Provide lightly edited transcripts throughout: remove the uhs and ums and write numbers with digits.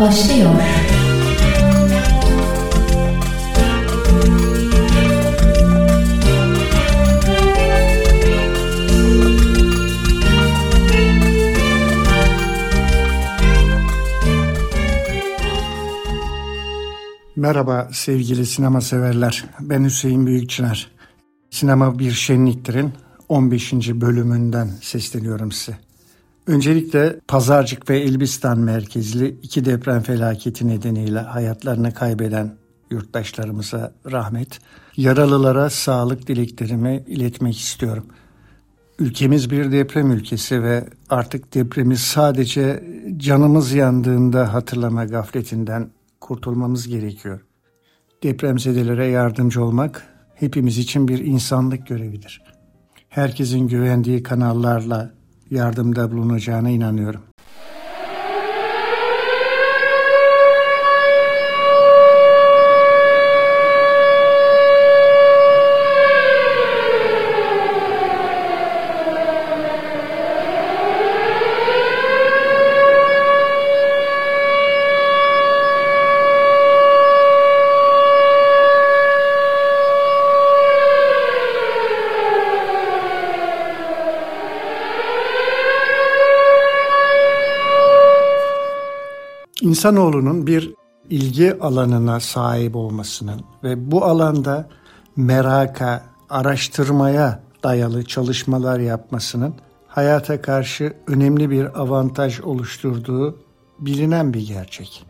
başlıyor. Merhaba sevgili sinema severler. Ben Hüseyin Büyükçılar. Sinema Bir Şenliktir'in 15. bölümünden sesleniyorum size. Öncelikle Pazarcık ve Elbistan merkezli iki deprem felaketi nedeniyle hayatlarını kaybeden yurttaşlarımıza rahmet, yaralılara sağlık dileklerimi iletmek istiyorum. Ülkemiz bir deprem ülkesi ve artık depremi sadece canımız yandığında hatırlama gafletinden kurtulmamız gerekiyor. Depremzedelere yardımcı olmak hepimiz için bir insanlık görevidir. Herkesin güvendiği kanallarla yardımda bulunacağına inanıyorum. İnsanoğlunun bir ilgi alanına sahip olmasının ve bu alanda meraka, araştırmaya dayalı çalışmalar yapmasının hayata karşı önemli bir avantaj oluşturduğu bilinen bir gerçek.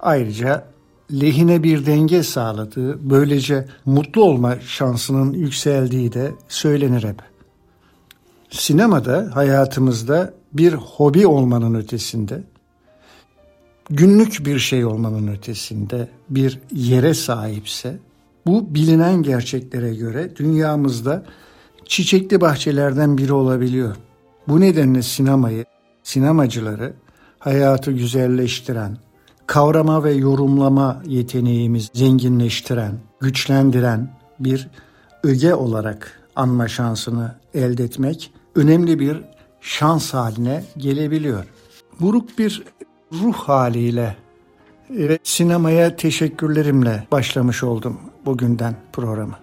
Ayrıca lehine bir denge sağladığı, böylece mutlu olma şansının yükseldiği de söylenir hep. Sinemada hayatımızda bir hobi olmanın ötesinde, günlük bir şey olmanın ötesinde bir yere sahipse, bu bilinen gerçeklere göre dünyamızda çiçekli bahçelerden biri olabiliyor. Bu nedenle sinemayı, sinemacıları hayatı güzelleştiren, kavrama ve yorumlama yeteneğimizi zenginleştiren, güçlendiren bir öge olarak anma şansını elde etmek önemli bir şans haline gelebiliyor. Buruk bir ruh haliyle ve sinemaya teşekkürlerimle başlamış oldum bugünden programı.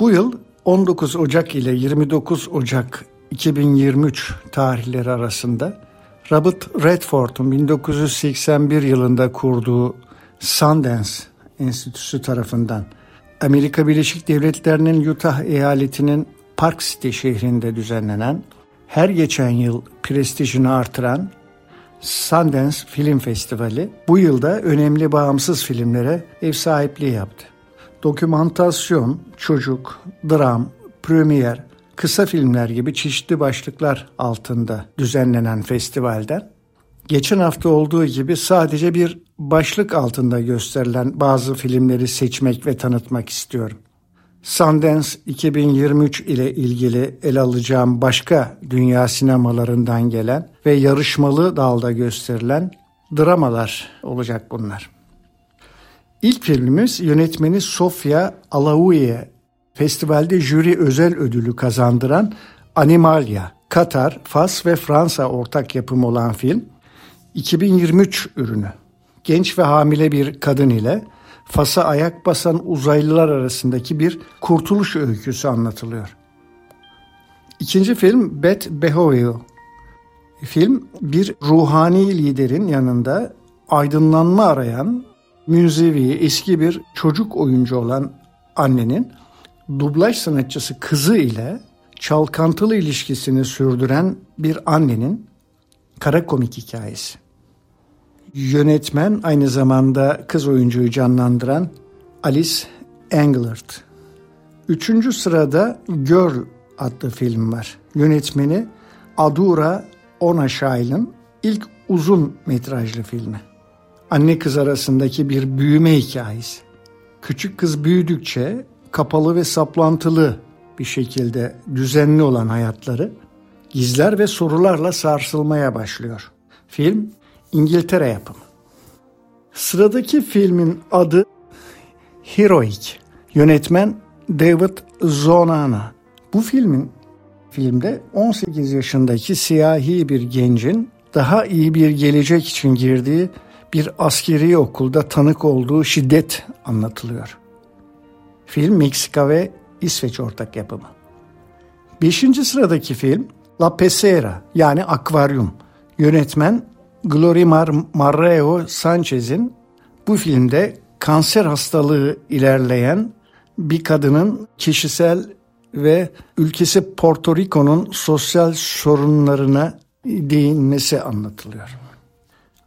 Bu yıl 19 Ocak ile 29 Ocak 2023 tarihleri arasında Robert Redford'un 1981 yılında kurduğu Sundance Enstitüsü tarafından Amerika Birleşik Devletleri'nin Utah eyaletinin Park City şehrinde düzenlenen, her geçen yıl prestijini artıran Sundance Film Festivali bu yılda önemli bağımsız filmlere ev sahipliği yaptı. Dokümantasyon, çocuk, dram, premier, kısa filmler gibi çeşitli başlıklar altında düzenlenen festivalden, geçen hafta olduğu gibi sadece bir başlık altında gösterilen bazı filmleri seçmek ve tanıtmak istiyorum. Sundance 2023 ile ilgili ele alacağım başka dünya sinemalarından gelen ve yarışmalı dalda gösterilen dramalar olacak bunlar. İlk filmimiz yönetmeni Sofia Alaoui'ye festivalde jüri özel ödülü kazandıran Animalia, Katar, Fas ve Fransa ortak yapım olan film, 2023 ürünü. Genç ve hamile bir kadın ile Fas'a ayak basan uzaylılar arasındaki bir kurtuluş öyküsü anlatılıyor. İkinci film Bad Behaviour. Film bir ruhani liderin yanında aydınlanma arayan, münzevi, eski bir çocuk oyuncu olan annenin dublaj sanatçısı kızı ile çalkantılı ilişkisini sürdüren bir annenin kara komik hikayesi. Yönetmen aynı zamanda kız oyuncuyu canlandıran Alice Englert. Üçüncü sırada Girl adlı film var. Yönetmeni Adura Onaşay'ın ilk uzun metrajlı filmi. anne kız arasındaki bir büyüme hikayesi. Küçük kız büyüdükçe kapalı ve saplantılı bir şekilde düzenli olan hayatları gizler ve sorularla sarsılmaya başlıyor. Film İngiltere yapımı. Sıradaki filmin adı Heroic. Yönetmen David Zonana. Bu filmde 18 yaşındaki siyahi bir gencin daha iyi bir gelecek için girdiği bir askeri okulda tanık olduğu şiddet anlatılıyor. Film Meksika ve İsveç ortak yapımı. 5. sıradaki film La Pesera yani Akvaryum. Yönetmen Glorimar Marrero Sanchez'in bu filmde kanser hastalığı ilerleyen bir kadının kişisel ve ülkesi Porto Rico'nun sosyal sorunlarına değinmesi anlatılıyor.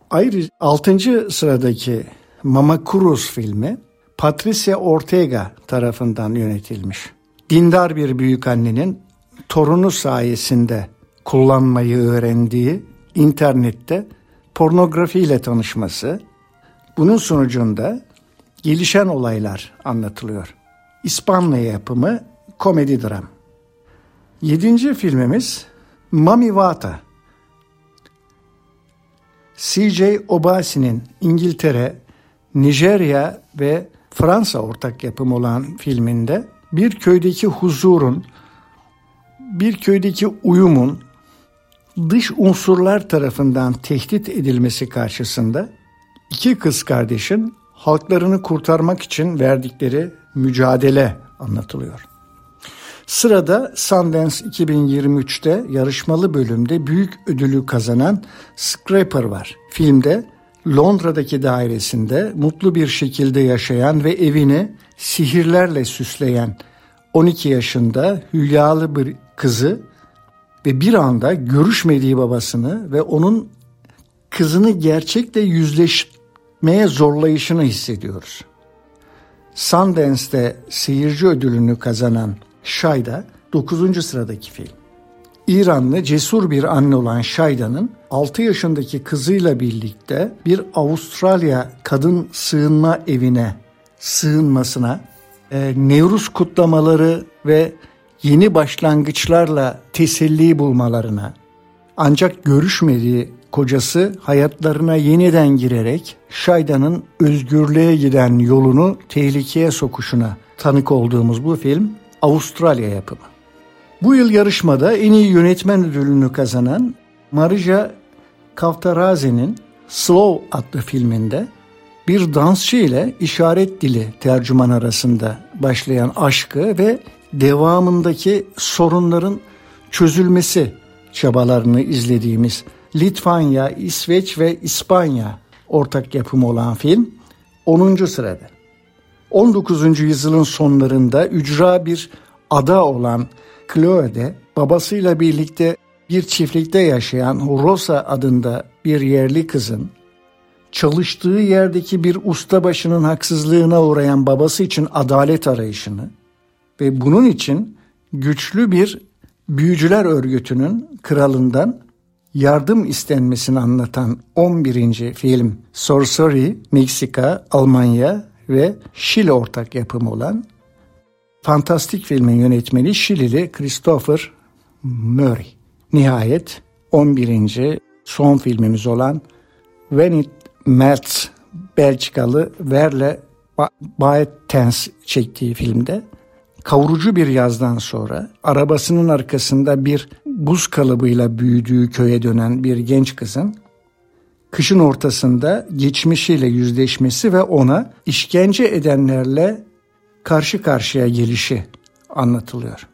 Ayrıca 6. sıradaki Mamakurus filmi Patricia Ortega tarafından yönetilmiş. Dindar bir büyükannenin torunu sayesinde kullanmayı öğrendiği internette pornografiyle tanışması, bunun sonucunda gelişen olaylar anlatılıyor. İspanya yapımı komedi dram. 7. filmimiz Mami Vata. C.J. Obasi'nin İngiltere, Nijerya ve Fransa ortak yapımı olan filminde bir köydeki uyumun dış unsurlar tarafından tehdit edilmesi karşısında iki kız kardeşin halklarını kurtarmak için verdikleri mücadele anlatılıyor. Sırada Sundance 2023'te yarışmalı bölümde büyük ödülü kazanan Scrapper var. Filmde Londra'daki dairesinde mutlu bir şekilde yaşayan ve evini sihirlerle süsleyen 12 yaşında hülyalı bir kızı ve bir anda görüşmediği babasını ve onun kızını gerçekle yüzleşmeye zorlayışını hissediyoruz. Sundance'de seyirci ödülünü kazanan Şayda 9. sıradaki film. İranlı cesur bir anne olan Şayda'nın 6 yaşındaki kızıyla birlikte bir Avustralya kadın sığınma evine sığınmasına Nevruz kutlamaları ve yeni başlangıçlarla teselli bulmalarına, ancak görüşmediği kocası hayatlarına yeniden girerek Şayda'nın özgürlüğe giden yolunu tehlikeye sokuşuna tanık olduğumuz bu film Avustralya yapımı. Bu yıl yarışmada en iyi yönetmen ödülünü kazanan Marija Kavtaraze'nin Slow adlı filminde bir dansçı ile işaret dili tercüman arasında başlayan aşkı ve devamındaki sorunların çözülmesi çabalarını izlediğimiz Litvanya, İsveç ve İspanya ortak yapımı olan film 10. sırada. 19. yüzyılın sonlarında ücra bir ada olan Chloe'de babasıyla birlikte bir çiftlikte yaşayan Rosa adında bir yerli kızın çalıştığı yerdeki bir ustabaşının haksızlığına uğrayan babası için adalet arayışını ve bunun için güçlü bir büyücüler örgütünün kralından yardım istenmesini anlatan 11. film Sorcery, Meksika, Almanya ve Şili ortak yapımı olan fantastik filmin yönetmeni Şilili Christopher Murray. Nihayet 11. son filmimiz olan When It Melt, Belçikalı Verle Baetens çektiği filmde kavurucu bir yazdan sonra arabasının arkasında bir buz kalıbıyla büyüdüğü köye dönen bir genç kızın kışın ortasında geçmişiyle yüzleşmesi ve ona işkence edenlerle karşı karşıya gelişi anlatılıyor.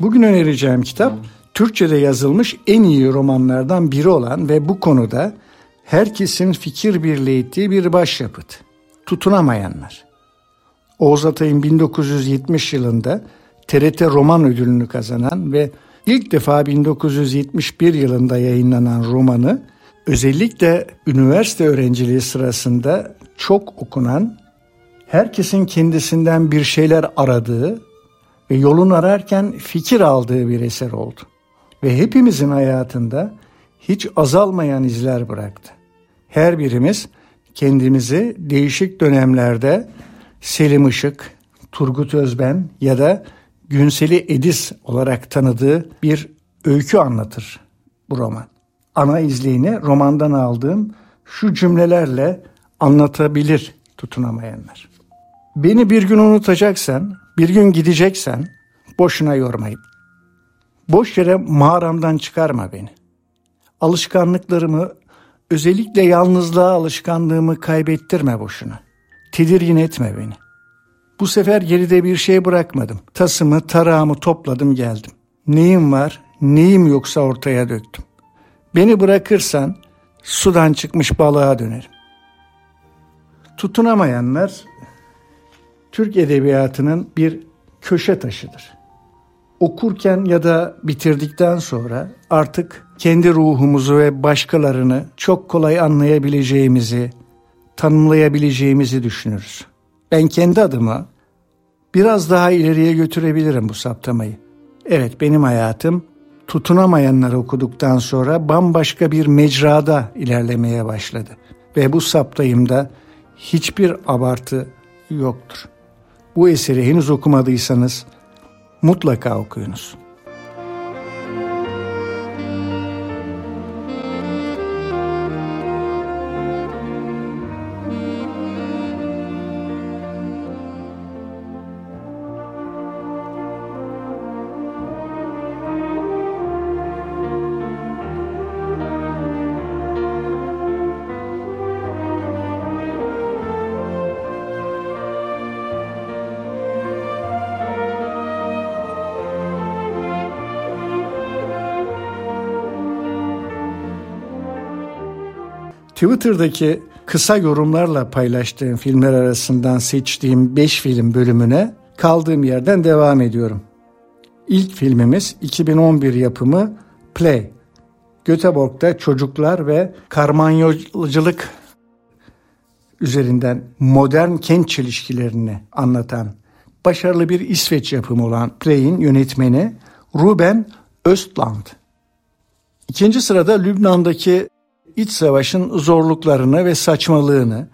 Bugün önereceğim kitap Türkçe'de yazılmış en iyi romanlardan biri olan ve bu konuda herkesin fikir birliği ettiği bir başyapıt. Tutunamayanlar. Oğuz Atay'ın 1970 yılında TRT Roman ödülünü kazanan ve ilk defa 1971 yılında yayınlanan romanı özellikle üniversite öğrenciliği sırasında çok okunan, herkesin kendisinden bir şeyler aradığı ve yolunu ararken fikir aldığı bir eser oldu. Ve hepimizin hayatında hiç azalmayan izler bıraktı. Her birimiz kendimizi değişik dönemlerde Selim Işık, Turgut Özben ya da Günseli Edis olarak tanıdığı bir öykü anlatır bu roman. Ana izleyini romandan aldığım şu cümlelerle anlatabilir tutunamayanlar. Beni bir gün unutacaksan, bir gün gideceksen boşuna yormayın. Boş yere mağaramdan çıkarma beni. Alışkanlıklarımı, özellikle yalnızlığa alışkanlığımı kaybettirme boşuna. Tedirgin etme beni. Bu sefer geride bir şey bırakmadım. Tasımı, tarağımı topladım geldim. Neyim var, neyim yoksa ortaya döktüm. Beni bırakırsan sudan çıkmış balığa dönerim. Tutunamayanlar Türk edebiyatının bir köşe taşıdır. Okurken ya da bitirdikten sonra artık kendi ruhumuzu ve başkalarını çok kolay anlayabileceğimizi, tanımlayabileceğimizi düşünürüz. Ben kendi adıma biraz daha ileriye götürebilirim bu saptamayı. Evet, benim hayatım tutunamayanları okuduktan sonra bambaşka bir mecrada ilerlemeye başladı. Ve bu saptayımda hiçbir abartı yoktur. Bu eseri henüz okumadıysanız mutlaka okuyunuz. Twitter'daki kısa yorumlarla paylaştığım filmler arasından seçtiğim 5 film bölümüne kaldığım yerden devam ediyorum. İlk filmimiz 2011 yapımı Play. Göteborg'da çocuklar ve karmanyolculuk üzerinden modern kent çelişkilerini anlatan başarılı bir İsveç yapımı olan Play'in yönetmeni Ruben Östlund. İkinci sırada Lübnan'daki İç savaşın zorluklarını ve saçmalığını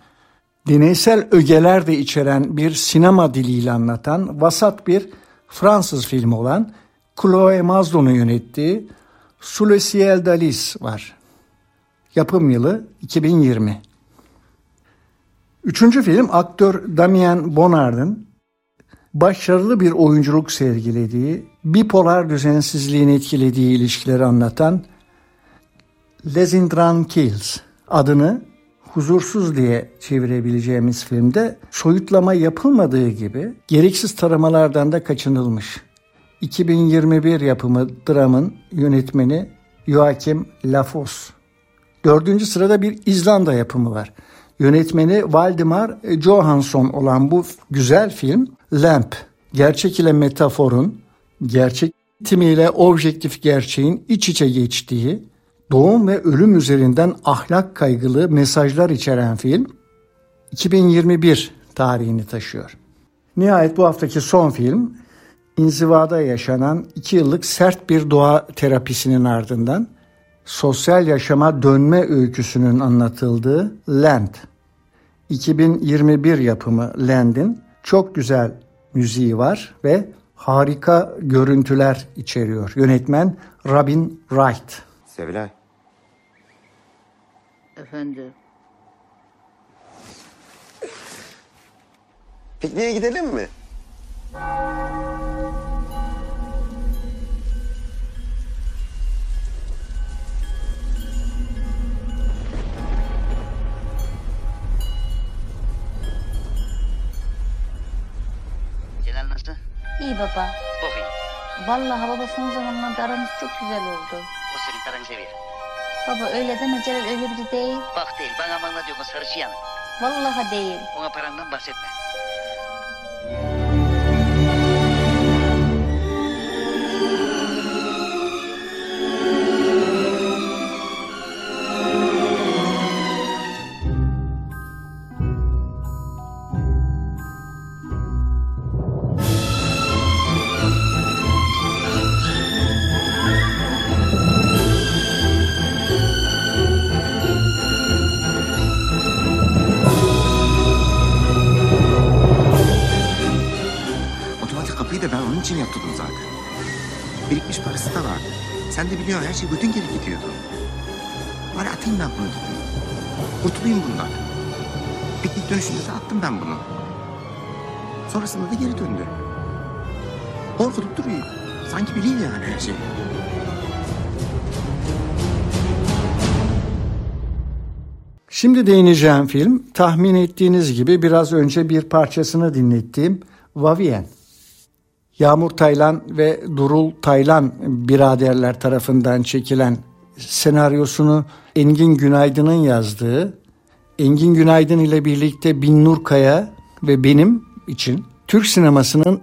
deneysel ögeler de içeren bir sinema diliyle anlatan vasat bir Fransız filmi olan Chloé Mazdon'un yönettiği Sous le ciel d'Alice var. Yapım yılı 2020. Üçüncü film aktör Damien Bonnard'ın başarılı bir oyunculuk sergilediği, bipolar düzensizliğin etkilediği ilişkileri anlatan Les Intranquilles adını huzursuz diye çevirebileceğimiz filmde soyutlama yapılmadığı gibi gereksiz taramalardan da kaçınılmış. 2021 yapımı dramın yönetmeni Joachim Lafosse. Dördüncü sırada bir İzlanda yapımı var. Yönetmeni Valdemar Johansson olan bu güzel film Lamp. Gerçek ile metaforun, gerçek timiyle objektif gerçeğin iç içe geçtiği, doğum ve ölüm üzerinden ahlak kaygılı mesajlar içeren film 2021 tarihini taşıyor. Nihayet bu haftaki son film, inzivada yaşanan 2 yıllık sert bir doğa terapisinin ardından sosyal yaşama dönme öyküsünün anlatıldığı Land. 2021 yapımı Land'in çok güzel müziği var ve harika görüntüler içeriyor. Yönetmen Robin Wright. Sevilay. Efendim. Pikniğe gidelim mi? Celal nasıl? İyi baba. Çok iyi. Vallahi baba son zamanlarda aramız çok güzel oldu. O senin taran seviyor. Baba öyle deme Celal, öyle biri değil. Bak değil, bana manla diyorsun sarışı yanık. Vallahi değil. Ona parandan bahsetme. İçin yaptırdım zaten. Birikmiş parası da vardı. Sen de biliyorsun, her şey bütün geri gidiyordu. Bari atayım ben bunu dedim. Kurtulayım bundan. Piknik dönüşünde de attım ben bunu. Sonrasında da geri döndü. Korkutup duruyor. Sanki biliyor yani her şeyi. Şimdi değineceğim film, tahmin ettiğiniz gibi biraz önce bir parçasını dinlettiğim Vavien. Yağmur Taylan ve Durul Taylan biraderler tarafından çekilen, senaryosunu Engin Günaydın'ın yazdığı, Engin Günaydın ile birlikte Binnur Kaya ve benim için Türk sinemasının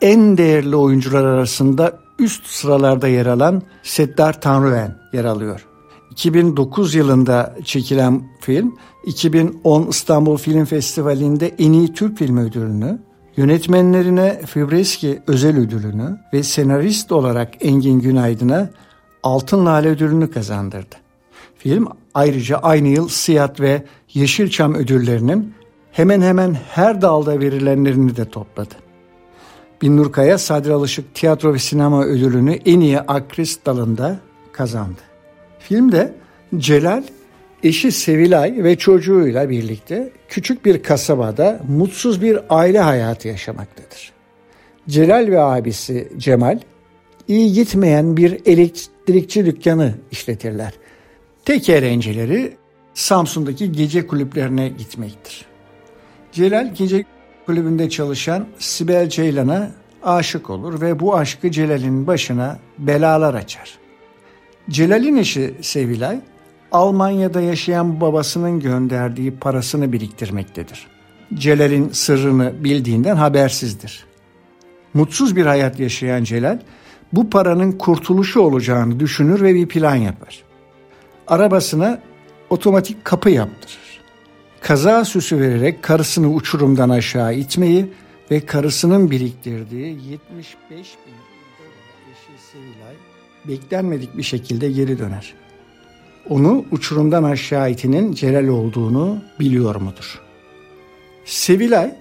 en değerli oyuncular arasında üst sıralarda yer alan Settar Tanrıven yer alıyor. 2009 yılında çekilen film, 2010 İstanbul Film Festivali'nde en iyi Türk filmi ödülünü, yönetmenlerine Fibreski özel ödülünü ve senarist olarak Engin Günaydın'a Altın Lale ödülünü kazandırdı. Film ayrıca aynı yıl Siyah ve Yeşilçam ödüllerinin hemen hemen her dalda verilenlerini de topladı. Binnur Kaya Sadri Alışık Tiyatro ve Sinema ödülünü en iyi aktris dalında kazandı. Filmde Celal, eşi Sevilay ve çocuğuyla birlikte küçük bir kasabada mutsuz bir aile hayatı yaşamaktadır. Celal ve abisi Cemal iyi gitmeyen bir elektrikçi dükkanı işletirler. Tek eğlenceleri Samsun'daki gece kulüplerine gitmektir. Celal gece kulübünde çalışan Sibel Ceylan'a aşık olur ve bu aşkı Celal'in başına belalar açar. Celal'in eşi Sevilay, Almanya'da yaşayan babasının gönderdiği parasını biriktirmektedir. Celal'in sırrını bildiğinden habersizdir. Mutsuz bir hayat yaşayan Celal, bu paranın kurtuluşu olacağını düşünür ve bir plan yapar. Arabasına otomatik kapı yaptırır. Kaza süsü vererek karısını uçurumdan aşağı itmeyi ve karısının biriktirdiği 75.000 eşi Sevilay beklenmedik bir şekilde geri döner. Onu uçurumdan aşağı itinin Celal olduğunu biliyor mudur? Sevilay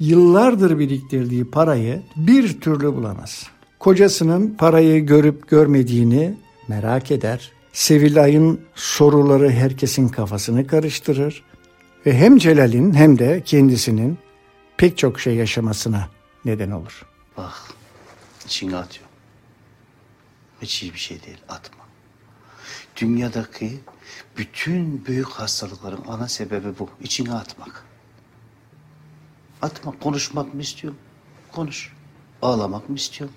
yıllardır biriktirdiği parayı bir türlü bulamaz. Kocasının parayı görüp görmediğini merak eder. Sevilay'ın soruları herkesin kafasını karıştırır ve hem Celal'in hem de kendisinin pek çok şey yaşamasına neden olur. Bak, içine atıyor. Hiç iyi bir şey değil, atma. Dünyadaki bütün büyük hastalıkların ana sebebi bu. İçine atmak. Atmak. Konuşmak mı istiyorsun? Konuş. Ağlamak mı istiyorsun?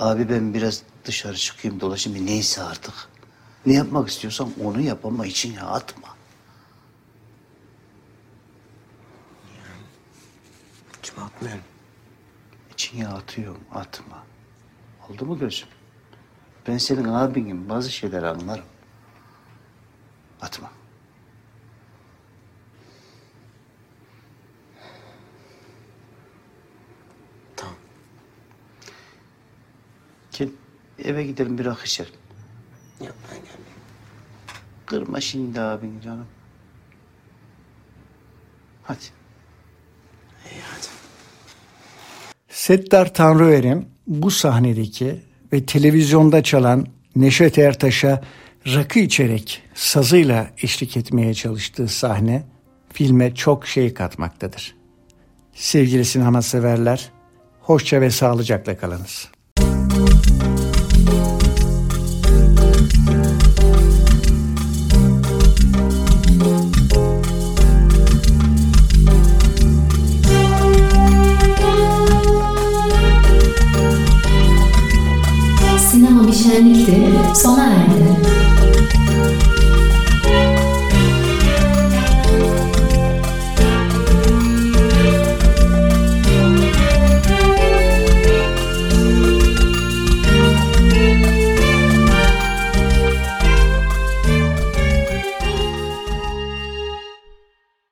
Abi ben biraz dışarı çıkayım dolaşayım. Neyse artık. Ne yapmak istiyorsan onu yap ama içine atma. İçime atmıyorum. İçine atıyorum. Atma. Oldu mu gözüm? Ben senin abinim. Bazı şeyleri anlarım. Atma. Tamam. Gel eve gidelim bir rakı içelim. Yok ben gelmeyeyim. Kırma şimdi abin canım. Hadi. İyi hadi. Settar Tanrıver'in bu sahnedeki ve televizyonda çalan Neşet Ertaş'a rakı içerek sazıyla eşlik etmeye çalıştığı sahne filme çok şey katmaktadır. Sevgili sinema severler, hoşça ve sağlıcakla kalınız. Sinema Bir Şenliktir sona erdi.